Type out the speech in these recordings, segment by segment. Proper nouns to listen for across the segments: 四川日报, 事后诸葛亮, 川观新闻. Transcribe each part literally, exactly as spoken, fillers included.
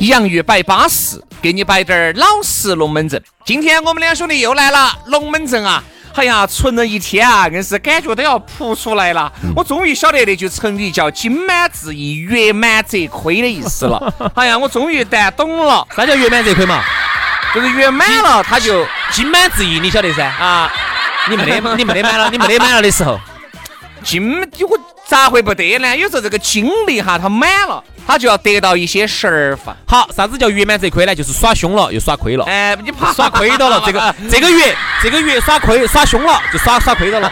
洋芋摆巴士，给你摆点老式龙门阵。今天我们两兄弟又来了，龙门阵啊，哎呀，存了一天啊，硬是感觉都要扑出来了。我终于晓得那句成语叫金满自溢，月满则亏的意思了。哎呀，我终于带懂了，啥叫月满则亏嘛？就是月满了，他就金满自溢，你晓得噻？啊，你没得，你没得满了，你没得满了的时候，金我咋会不得呢？有时候这个精力哈，它满了。他就要得到一些事儿法。好，啥子叫月满则亏呢？就是耍凶了又耍亏了。哎，你怕耍亏到了，这个这个月这个月耍亏耍凶了，就耍耍亏到了。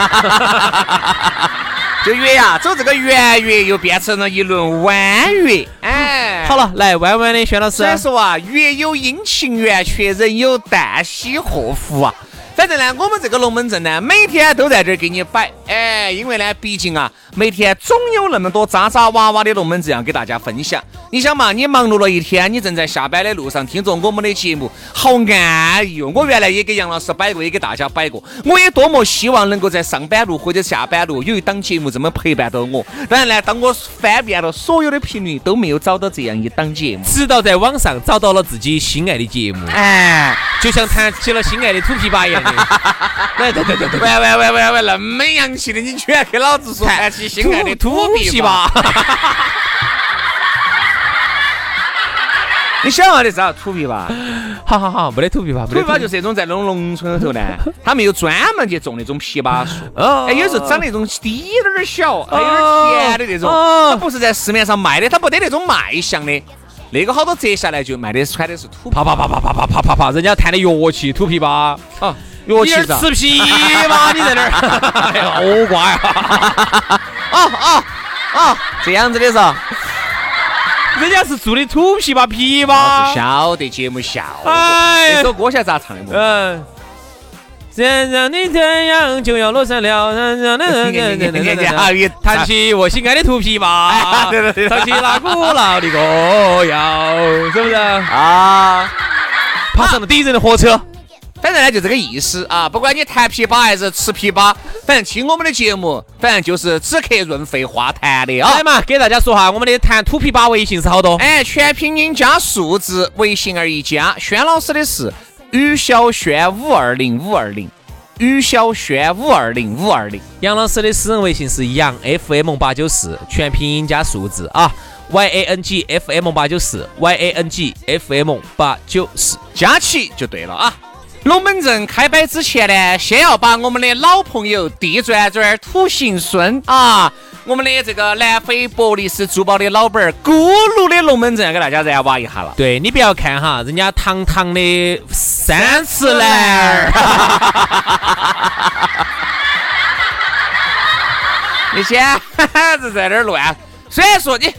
这月呀、啊，走这个圆月又变成了一轮弯月。哎，好了，来弯弯的玄老师。再说啊，月有阴晴圆缺，人有旦夕祸福啊。反正呢，我们这个龙门阵呢，每天都在这儿给你摆，哎，因为呢，毕竟啊，每天总有那么多渣渣哇哇的龙门阵要给大家分享。你想嘛，你忙碌了一天，你正在下班的路上听着我们的节目，好安逸哦！我原来也给杨老师摆过，也给大家摆过，我也多么希望能够在上班路或者下班路有一档节目这么陪伴到我。当然呢，当我翻遍了所有的频率，都没有找到这样一档节目，直到在网上找到了自己心爱的节目，哎，就像弹起了心爱的土琵琶一样。对对对对对，喂喂喂喂喂，那么洋气的，你居然给老子说弹起心爱的土琵琶？你想要的啥土琵琶？好好好，没得土琵琶，土琵琶就是那种在那种农村里头呢，他们有专门去种那种枇杷树，哎，有时候长那种滴点儿小，还有点甜的那种，它不是在市面上卖的，它不得那种卖相的。那个好多折下来就卖的穿的是土，啪啪啪啪啪啪啪啪啪，人家弹的乐器土琵琶啊，乐器啥？吃枇杷你在那儿？哎呀，我瓜呀！啊啊啊！这样子的是，人家是做的土琵琶琵琶。晓得节目效果。哎，这首歌现在咋唱的？嗯，身上的太阳就要落山了，身上的弹起我心爱的土琵琶，唱起那古老的歌谣，是不是啊？爬上了第一人的火车，反正呢就这个意思啊。不管你弹琵琶还是吃琵琶，反正听我们的节目，反正就是止咳润肺化痰的啊。来嘛，给大家说哈，我们的弹土琵琶微信是好多，哎，全拼音加数字，微信而已加。轩老师的是。于小轩五二零五二零，于小轩五二零五二零。杨老师的私人微信是杨 F M 八九四，全拼音加数字啊 ，Y A N G F M 八九四 ，Y A N G F M 八九四，加起就对了啊。龙门阵开摆之前呢，先要把我们的老朋友地转转土行孙啊，我们的这个南非伯利斯珠宝的老板咕噜的龙门阵给大家再挖一下了。对，你不要看哈，人家堂堂的三次来你先这在这儿乱，虽然说你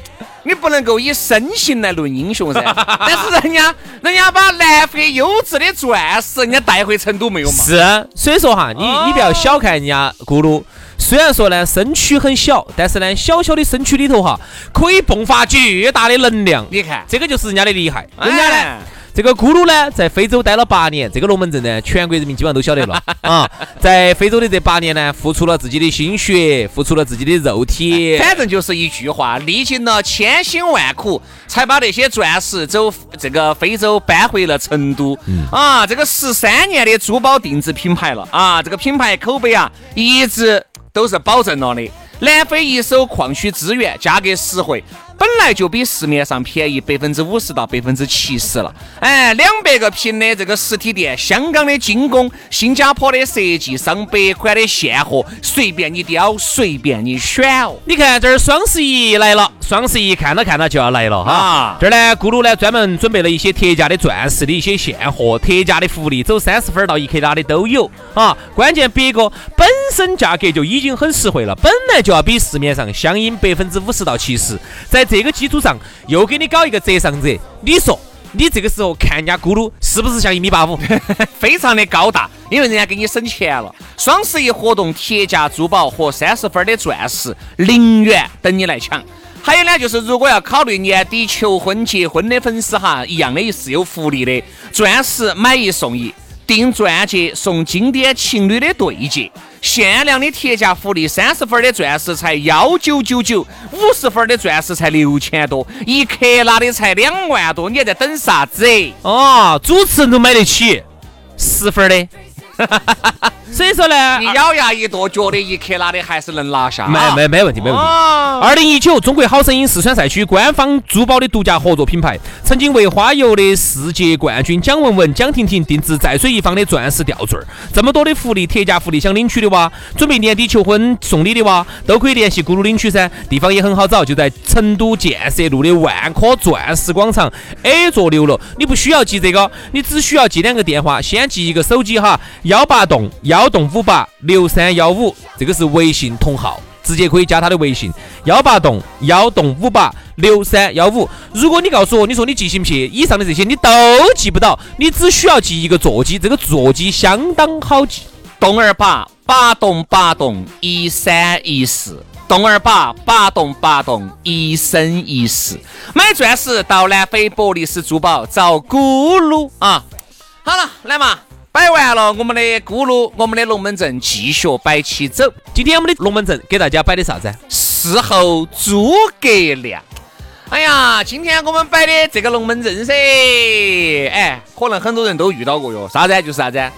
你不能够以身形来论英雄噻，但是人家人家把南非优质的钻石人家带回成都没有嘛？是，所以说哈，你你不要小看人家咕噜，虽然说呢身躯很小，但是呢小小的身躯里头哈可以迸发巨大的能量。你看，这个就是人家的厉害，人家呢。哎，这个咕噜呢在非洲待了八年，这个龙门阵呢全国人民基本上都晓得了啊。在非洲的这八年呢，付出了自己的心血，付出了自己的肉体，反正就是一句话，历尽了千辛万苦才把那些钻石走这个非洲搬回了成都、嗯、啊，这个十三年的珠宝定制品牌了啊，这个品牌口碑啊一直都是保证了的。南非一手矿区资源，价格实惠，本来就比市面上便宜百分之五十到百分之七十了。哎，两百个平的这个实体店，香港的精工，新加坡的设计，上百款的现货，随便你挑，随便你选哦。你看这儿双十一来了，双十一看着看着就要来了哈。啊、这儿呢，咕噜呢专门准备了一些特价的钻石的一些现货，特价的福利，走三十分到一克拉的都有啊。关键别个本身价格就已经很实惠了，本来就。就要比市面上相应百分之五十到七十，在这个基础上又给你搞一个折上折，你说你这个时候看人家咕噜是不是像一米八五，非常的高大，因为人家给你省钱了。双十一活动特价珠宝和三十分的钻石，零元等你来抢。还有呢，就是如果要考虑年底求婚、结婚的粉丝哈，一样的是有福利的，钻石买一送一。订钻戒送经典情侣的对戒，限量的特价福利，三十分的钻石才幺九九九，五十分的钻石才六千多，一克拉的才两万多，你还在等啥子？哦，主持人都买得起，十分的。所以说呢，你咬牙一跺脚的一克拉的还是能拿下，没没没问题没问题。二零一九中国好声音四川赛区官方珠宝的独家合作品牌，曾经为花游的世界冠军蒋雯雯、蒋婷婷定制在水一方的钻石吊坠。这么多的福利特价福利，想领取的哇，准备年底求婚送礼的哇，都可以联系咕噜领取噻。地方也很好找，就在成都建设路的万科钻石广场 A 座六楼。你不需要记这个，你只需要记两个电话，先记一个手机哈，幺八栋幺。幺栋五八六三幺五，这个是微信同号，直接可以加他的微信幺八栋幺栋五八六三幺五。如果你告诉我，你说你记信不信？以上的这些你都记不到，你只需要记一个座机，这个座机相当好记。栋二八八栋八栋一三一四，栋二八八栋八栋一生一世。买钻石到南非伯利斯珠宝找咕噜啊！好了，来嘛。摆完了我们的咕噜，我们的龙门阵继续摆起走。今天我们的龙门阵给大家摆的啥子？事后诸葛亮。哎呀，今天我们摆的这个龙门阵噻，哎，可能很多人都遇到过哟。啥子？就是啥子？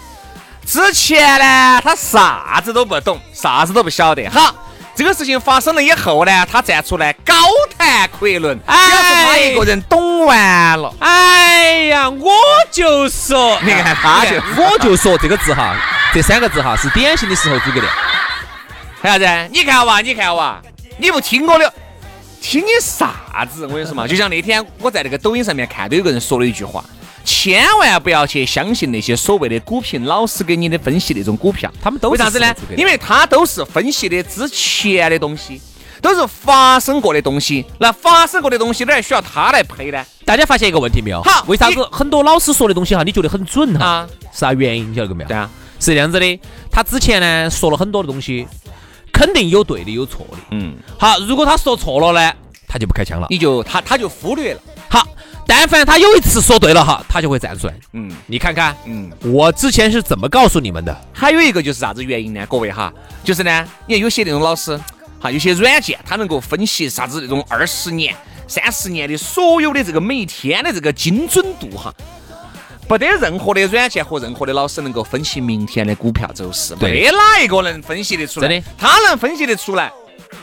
之前呢，他啥子都不懂，啥子都不晓得。哈，这个事情发生了以后呢，他站出来高谈阔论，表示他一个人懂完了。哎呀，我就说，你看他就，我就说这个字哈，这三个字哈是典型的事后诸葛亮。看啥子？你看哇，你看哇，你不听我的，听你啥子？我跟你说嘛，就像那天我在那个抖音上面看到有个人说了一句话。千万不要去相信那些所谓的股评老师给你的分析那种股票，他们都是为啥子呢？因为他都是分析的之前的东西，都是发生过的东西。那发生过的东西，哪需要他来赔呢？大家发现一个问题没有？好，为啥子很多老师说的东西哈，你觉得很准哈？啊、啥原因？你晓得没有？对啊，是这样子的。他之前呢说了很多的东西，肯定有对的，有错的。嗯，好，如果他说错了呢，他就不开枪了，你就他他就忽略了。好。但凡他有一次说对了哈，他就会站出来。嗯，你看看，嗯，我之前是怎么告诉你们的？还有一个就是啥子原因呢？各位哈，就是呢，你看有些那种老师哈，有些软件他能够分析啥子那种二十年、三十年的所有的这个每天的这个精准度哈，不得任何的软件和任何的老师能够分析明天的股票走势，没哪一个能分析得出来。真的，他能分析得出来，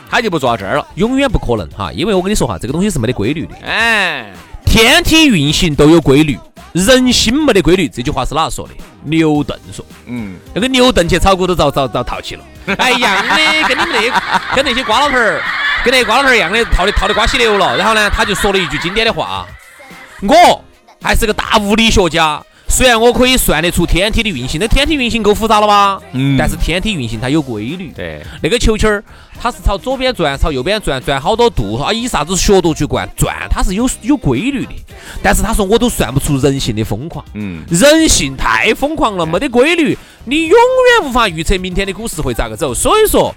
他就不抓这儿了，永远不可能哈，因为我跟你说哈，这个东西是没得规律的。哎。天体运行都有规律，人心没得规律，这句话是哪说的？牛顿说。嗯，那个牛顿去炒股都遭遭遭淘气了。哎，一样的，跟你们那跟那些瓜老头儿，跟那些瓜老头儿一样的，淘的淘的瓜稀流了。然后呢，他就说了一句经典的话：我还是个大物理学家，虽然我可以算得出天体的运行，那天体运行够复杂了吧？嗯，但是天体运行它有规律。对，那个球球儿，它是朝左边转，朝右边转，转好多度啊！以啥子角度去转转，它是有有规律的。但是他说我都算不出人性的疯狂。嗯，人性太疯狂了，没得规律，你永远无法预测明天的股市会咋个走。所以说，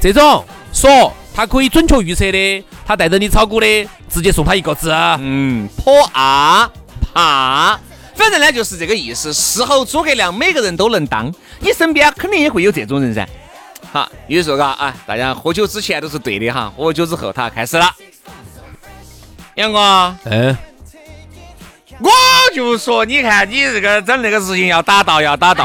这种说它可以准确预测的，它带着你炒股的，直接送他一个字。嗯，破啊怕。反正呢就是这个意思，事后诸葛亮每个人都能当，你身边肯定也会有这种人噻。好，有人说啊、哎，大家喝酒之前都是对的哈，喝酒之后他开始了。杨哥，嗯，我就说你看你这个整那个事情要打道要打道。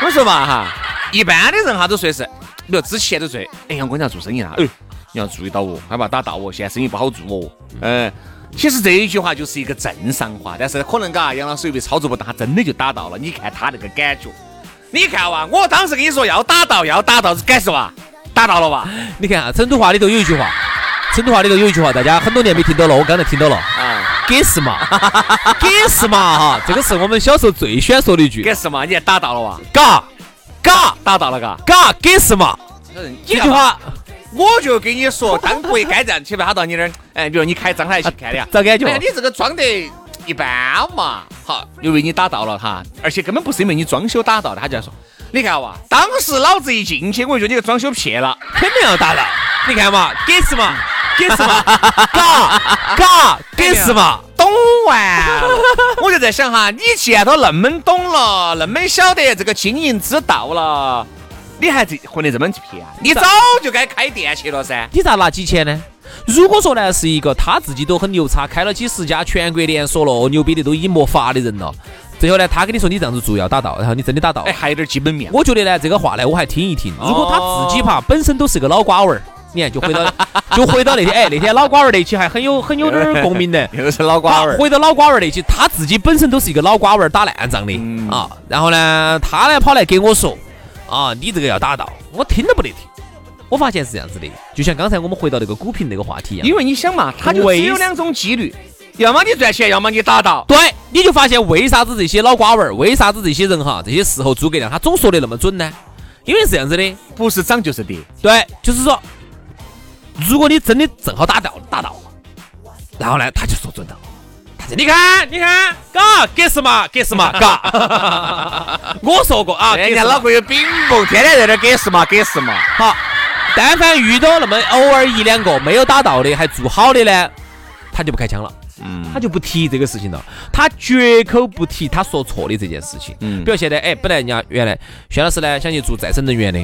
我说嘛哈，一般的人哈都说是，比如之前都说，哎，杨哥你要做生意啊，哎，你要注意到我，害怕打道哦，现在生意不好做哦，嗯。其实这一句话就是一个正常话，但是可能嘎杨老师又被操作不到，他真的就打到了。你看他那个感觉，你看哇，我当时跟你说要打到要打到，该是吧？打到了吧？你看啊，成都话里头有一句话，成都话里头有一句话，大家很多年没听到了，我刚才听到了啊，该是嘛，该是嘛哈，这个是我们小时候最喜欢说的一句。该是嘛，你也打到了哇？嘎嘎打到了嘎嘎该是嘛？这句话。我就跟你说，当不会该这样，起码他到你那儿，哎，比如你开张台去开的呀，咋感觉？哎，你这个装得一般嘛，好，因为你打到了他，而且根本不是因为你装修打到的，他就要说，你看哇，当时老子一进去，我就觉得这个装修撇了，肯定要打到，你看嘛，给死嘛，给死嘛，嘎嘎给死嘛，懂完了。我就在想哈，你既然都那么懂了，那么晓得这个经营之道了。你还混得这么撇、啊、你早就该开店去了噻！你咋拿几千呢？如果说呢是一个他自己都很牛叉，开了几十家全国连锁了，牛逼的都已经没法的人了，最后呢他跟你说你这样子做要打到，然后你真的打到，哎，还有点基本面。我觉得呢这个话呢我还听一听。如果他自己怕、哦、本身都是个老瓜味，你看就回到就回到那天，哎，那天老瓜味那期还很有很有点共鸣的，又是老瓜味。回到老瓜味那期，他自己本身都是一个老瓜味打烂仗的、嗯、啊，然后呢他呢跑来给我说。啊，你这个要打到，我听都不得听。我发现是这样子的，就像刚才我们回到那个股评那个话题一样，因为你想嘛，它就只有两种几率，要么你赚钱，要么你打到。对，你就发现为啥子这些老瓜味儿，为啥子这些人哈，这些事后诸葛亮他总说的那么准呢？因为是这样子的，不是涨就是跌。对，就是说，如果你真的正好打到打到，然后呢，他就说准了。你看，你看，嘎，给是嘛，给是嘛，嘎。我说过啊，人家老哥有饼蹦，天天在这给是嘛，给是嘛。好，但凡遇到那么偶尔一两个没有打到的，还做好的呢，他就不开枪了。嗯，他就不提这个事情了，他绝口不提他说错的这件事情。嗯，比如现在，哎，本来人家原来轩老师呢想去做再生能源的。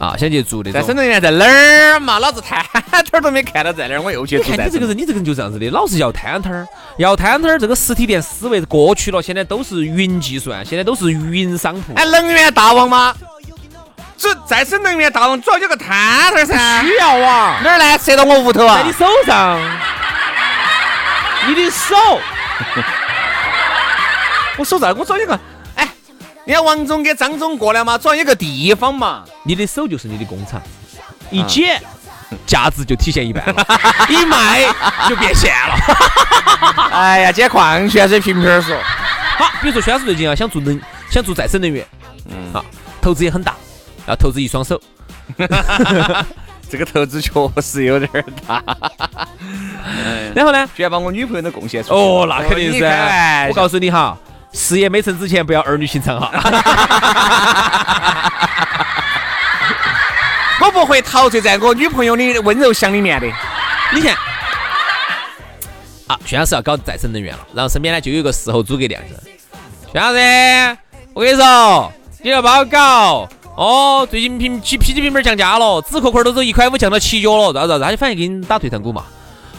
啊，先去做的。再生能源在哪儿嘛？老子摊摊都没看到在哪儿，我又去做。你看你这个人，你这个人就这样子的，老是要摊摊儿，要摊摊儿。这个实体店思维过去了，现在都是云计算，现在都是云商铺。哎，能源大王吗？这再生能源大王主要有个摊摊噻。需要啊。哪儿来？射到我屋头啊？在你手上。你的手。我手上，我找一个。你看王总跟张总过来嘛，转一个地方嘛。你的手就是你的工厂，一剪、啊、价值就体现一半了，一买就变现了。哎呀，今天矿泉水瓶瓶说，好，比如说轩叔最近啊，想做能，想做再生能源，嗯，好，投资也很大，要投资一双手。这个投资确实有点大。然后呢，居然把我女朋友都贡献出来。哦，那肯定是。我告诉你哈。事业没成之前，不要儿女情长哈。我不会陶醉在我女朋友的温柔乡里面的。你看，啊，轩老师要搞再生能源了，然后身边呢就有一个事后诸葛亮人。轩老师，我跟你说，你要不好搞哦，最近啤啤啤酒瓶瓶降价了，纸壳壳都走一块五降到七角了，然后然后他就反正给你打退堂鼓嘛。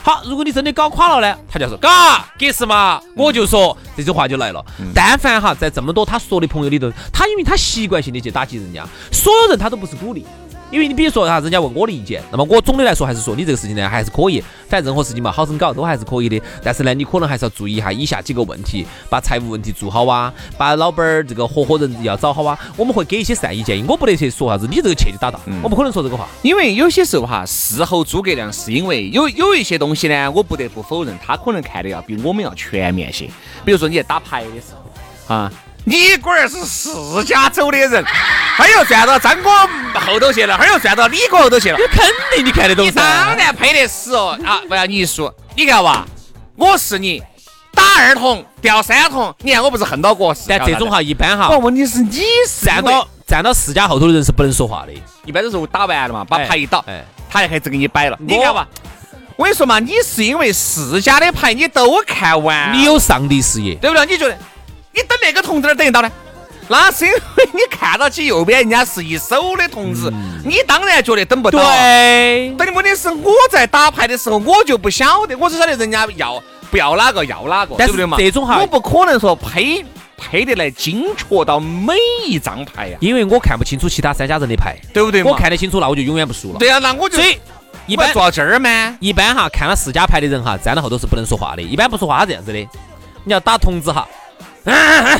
好，如果你真的搞垮了呢，他就说嘎给是嘛，我就说、嗯、这句话就来了。但凡哈在这么多他说的朋友里头，他因为他习惯性的去打击人家，所有人他都不是鼓励，因为你比如说哈，人家问我的意见，那么我总的来说还是说你这个事情呢还是可以，反正任何事情嘛好生搞都还是可以的，但是呢你可能还是要注意一下以下几个问题，把财务问题做好啊，把老板这个合伙人要找好啊，我们会给一些善意建议，我不得去说啥子你这个切就打到、嗯，我不可能说这个话，因为有些时候哈，事后诸葛亮是因为有有一些东西呢，我不得不否认他可能看的要比我们要全面些，比如说你在打牌的时候啊。你龟儿是世家州的人，他又转到张哥后头去了，他又转到李哥后头去了。你肯定你看得懂噻，你当然赔得死哦啊！不要你一说，你看哇，我是你打二筒掉三筒，你看我不是横到过世。但这种哈一般哈，问题是你站到站到世家后头的人是不能说话的，一般都是我打完了嘛，把牌一倒，哎，他还真给你摆了。你看哇，我跟你说嘛，你是因为世家的牌你都看完，你有上帝视野，对不对？你觉得你等那个同志哪儿等得到呢？那是因为你看到起右边人家是一手的同志、嗯、你当然觉得等不到。对，但问题是我在打牌的时候我就不晓得，我只晓得人家要不要哪个要哪个，对不对嘛？这种我不可能说配配得来精确到每一张牌呀、啊，因为我看不清楚其他三家人的牌，对不对嘛？我看得清楚那我就永远不输了。对啊，那我就所以一般坐这儿嘛，一般哈看了四家牌的人哈站到后头是不能说话的，一般不说话这样子的。你要打筒子哈，嗯、啊、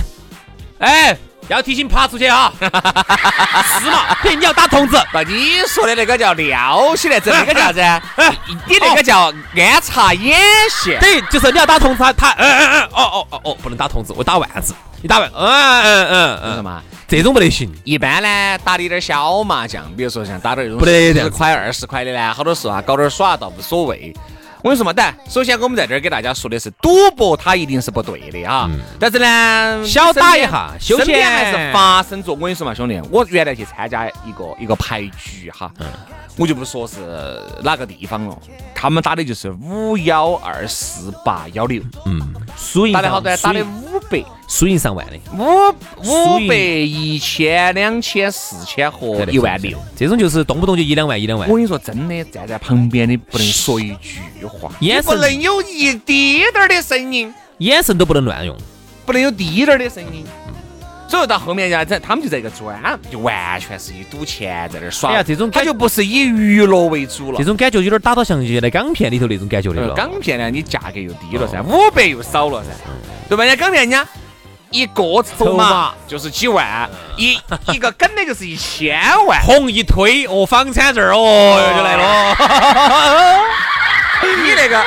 哎。要提醒爬出去啊！是嘛？对，你要打筒子。那你说的那个叫撩起来，这那个叫啥子？你那个叫安插眼线。对，就是你要打筒子，他嗯嗯嗯，哦哦哦哦，不能打筒子，我打腕子。你打腕，嗯嗯嗯嗯，什么？这种不得行。一般呢，打的一点小麻将，比如说像打点那种十块、二十块的呢，好多时候啊，搞点耍倒无所谓。我跟你说嘛，但首先我们在这儿给大家说的是，赌博它一定是不对的啊。嗯、但是呢，小打一下，休闲身边还是发生着。我跟你说嘛，兄弟，我原来去参加一个一个牌局哈，嗯、我就不说是哪个地方了，他们打的就是五幺二四八幺六，嗯，输赢打的好多，打的五百，输赢上万的，五五百一千两千四千和一万六，这种就是动不动就一两万一两万。我跟你说，真的站在旁边的不能说一句。眼神不能有一滴点的声音，眼神都不能乱用，不能有滴点的声音。所以到后面呀，他们就在一个专，就完全是以赌钱在那耍。哎呀，这种他就不是以娱乐为主了。这种感觉有点打到像原来港片里头那种感觉的了。港片呢，你价格又低了噻，五百又少了噻，对吧？人家港片人家一个筹码就是几万，一一个梗的就是一千万，红一推哦，房产证哦就来了。你那个，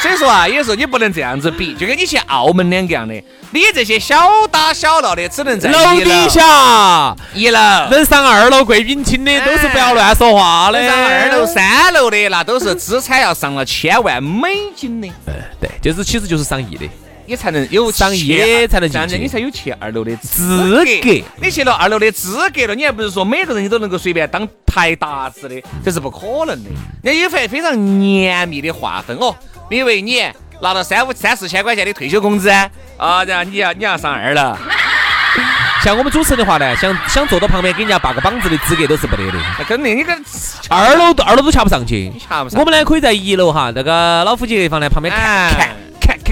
所以说啊，有时候你不能这样子比，就跟你去澳门两个样的。你这些小打小闹的，只能在楼底下、一楼能上二楼贵宾厅的，都是不要乱说话的。上二楼、三楼的，那都是资产要上了千万美金的。嗯，对，就是其实就是上亿的，你才能有上亿，才能进去，你才有去二楼的资格。你去了二楼的资格了，你还不是说每个人你都能够随便当牌搭子的，这是不可能的。人家有非非常严密的划分哦。你以为你拿到三五三四千块钱的退休工资啊，然后你要你要上二楼。像我们主持人的话呢，想想坐到旁边给人家把个膀子的资格都是不得的。那肯定，你看二楼二楼都瞧不上去。我们呢可以在一楼哈，那个老夫妻房呢旁边看看。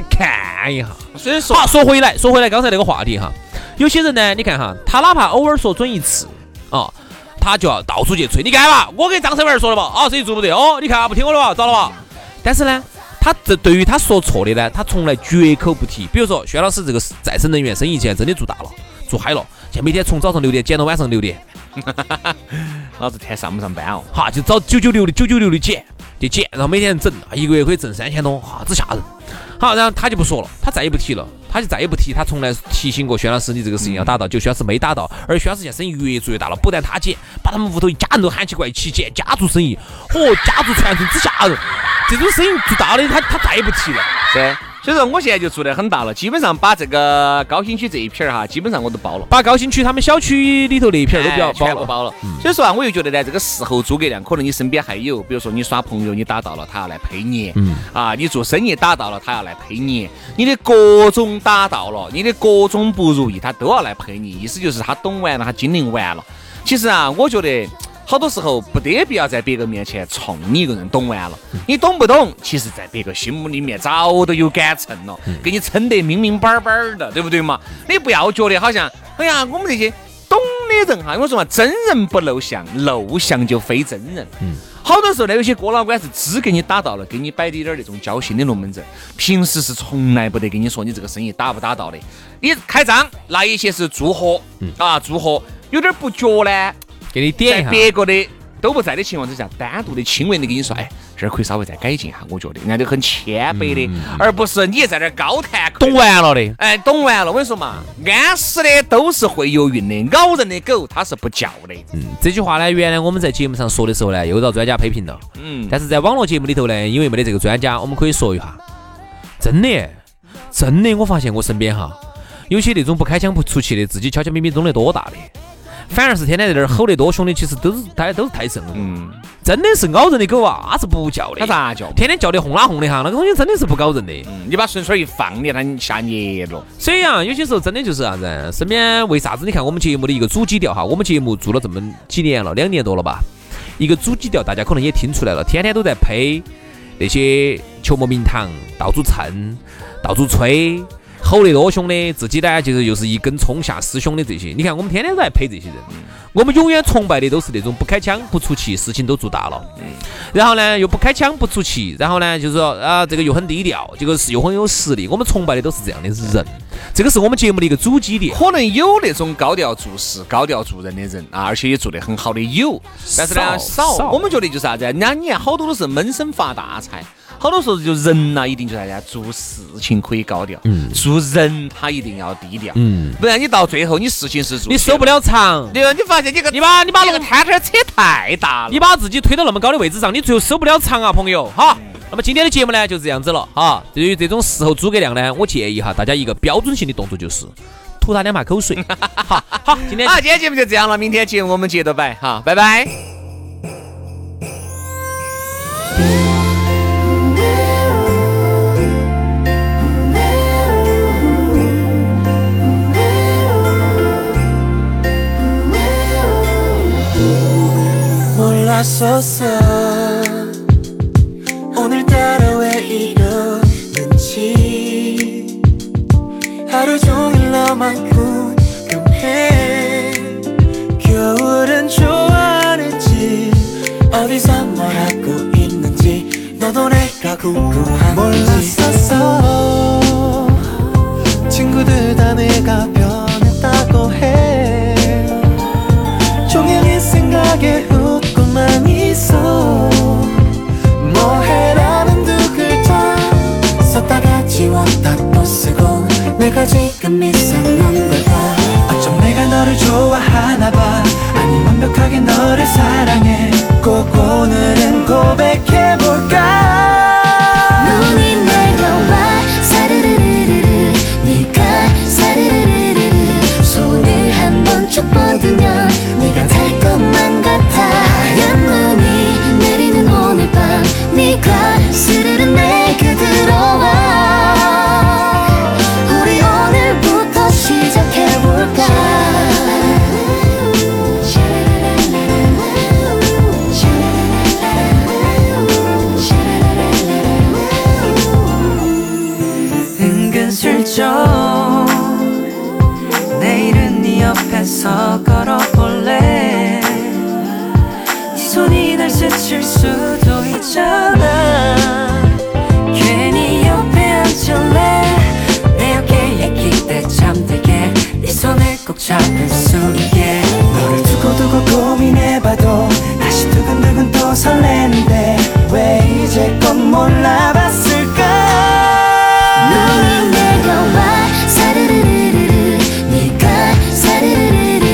看一下，所以说，说回来，说回来，刚才那个话题哈，有些人呢，你看哈，他哪怕偶尔说准一次啊、哦，他就要到处去吹。你看吧，我给张三元说了吧，啊，谁做不对哦？你看不听我的吧，糟了吧？但是呢，他这对于他说错的呢，他从来绝口不提。比如说，薛老师这个再生能源生意现在真的做大了，做嗨了，现在每天从早上六点减到晚上六点，老子天上不上班哦？哈，就找九九六的九九六的减，就减，然后每天整，一个月可以挣三千多，哈，真吓人。好，然后他就不说了，他再也不提了，他就再也不提，他从来提醒过薛老师你这个事情要达到，就薛老师没达到，而薛老师现在生意越做越大了，不但他姐把他们屋头一家人都喊起过来一起接家族生意，哦，家族传承之下人，这种生意做大了，他他再也不提了。对，所以说我现在就做得很大了，基本上把这个高新区这一片哈，基本上我都包了，把高新区他们小区里头那一片都比较包了，哎、全部包了。嗯、所以说啊，我又觉得呢，这个事后诸葛亮，可能你身边还有，比如说你耍朋友你打到了，他要来陪你；嗯、啊，你做生意打到了，他要来陪你；你的各种打到了，你的各种不如意，他都要来陪你。意思就是他懂完了，他经历完了。其实啊，我觉得。好多时候不得必要在别个面前冲你一个人懂完了，你懂不懂？其实，在别个心目里面早都有杆秤了，给你称得明明白白的，对不对嘛？你不要觉得好像，哎呀，我们这些懂的人哈，我说嘛，真人不露相，露相就非真人。嗯，好多时候呢，有些哥老倌是只给你打到了，给你摆的一点那种交心的龙门阵，平时是从来不得跟你说你这个生意打不打到的。你开张那一些是祝贺，啊，祝贺，有点不觉呢。给你点一下，别个的都不在的情况之下，单独的轻微的跟你说，哎，这可以稍微再改进一下，我觉得人家都很谦卑的，嗯、而不是你在这高谈。懂完了的，哎，懂完了。我跟你说嘛，安死的都是会游泳的，咬人的狗它是不叫的。嗯，这句话呢，原来我们在节目上说的时候呢，又遭专家批评了。嗯，但是在网络节目里头呢，因为没得这个专家，我们可以说一下，真的，真的，我发现我身边哈，有些那种不开枪不出去的，自己悄悄咪咪懂得多大的。反而是天天在这儿吼得多凶的，其实都是大家都是太神了。嗯，真的是咬人的狗啊，它是不叫的。它咋叫？天天叫的哄拉哄的哈，那个东西真的是不咬人的。嗯，你把绳圈一放，你它下捏了。所以啊，有些时候真的就是啥子，身边为啥子？你看我们节目的一个主基调哈，我们节目做了这么几年了，两年多了吧，一个主基调大家可能也听出来了，天天都在呸那些球魔名堂，到处蹭，到处吹。吼得多凶的，自己呢其实就是一根葱下师兄的这些。你看我们天天都在陪这些人，我们永远崇拜的都是那种不开枪不出气，事情都做大了，然后呢又不开枪不出气，然后呢就是说啊这个又很低调，这个是又很有实力，我们崇拜的都是这样的人。这个是我们节目的一个主基点。可能有那种高调做事高调做人的人啊，而且也做得很好的有，但是呢少。我们觉得就是啥子，人家你看好多都是闷声发大财。好多时候就人呐、啊，一定就是大家做事情可以高调，嗯，做人他一定要低调，嗯，不然你到最后你事情是做你收不了场，对吧？你发现你个你把你把那个摊摊扯太大了，你把自己推到那么高的位置上，你最后收不了场啊，朋友哈。嗯，那么今天的节目呢就这样子了哈。对于这种事后诸葛亮呢，我建议哈大家一个标准性的动作就是吐他两把口水。好，好，今天啊，今天节目就这样了，明天节目我们接着拜哈，拜拜。몰랐었어 오늘따라 왜 이러는지 하루 종일 너만 궁금해 겨울은 좋아하는지 어디서 뭘 하고 있는지 너도 내가 궁금한지 몰랐었어 친구들 다 내가 변했다고 해 종일이 생각에 만 있어 뭐해라는 두 글자 썼다가 지웠다 또 쓰고 내가 지금 이상한 걸까 어쩜 내가 너를 좋아하나 봐 아니 완벽하게 너를 사랑해 꼭 오늘은 고백해볼까 눈이 내려와 사르르르르르 네가 사르르르르르 손을 한번 쭉 뻗으면 네가 달 것만 같아 눈이 내리는 오늘 밤 네가 스르르 내게 들어와 우리 오늘부터 시작해볼까 은근슬쩍 내일은 네 옆에서 걸어볼래 손이 날 스칠 수도 있잖아 괜히 옆에 앉을래 내 어깨에 기대 잠들게 네 손을 꼭 잡을 수 있게 너를 두고두고 고민해봐도 다시 두근두근 또 설레는데 왜 이제껏 몰라봤을까 눈이 내려와 사르르르르 네가 사르르르르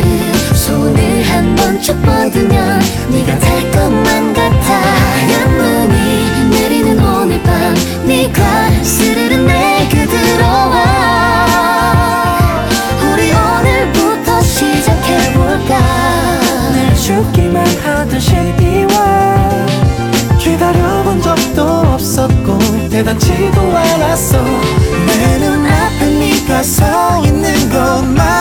손을 한번 쭉 뻗으면 네가 될 것만 같아 하얀 눈이 내리는 오늘 밤 네가 스르르 내게 들어와 우리 오늘부터 시작해볼까 늘 죽기만 하던 십이월 기다려본 적도 없었고 대단치도 않았어 내 눈앞에 네가 서 있는 것만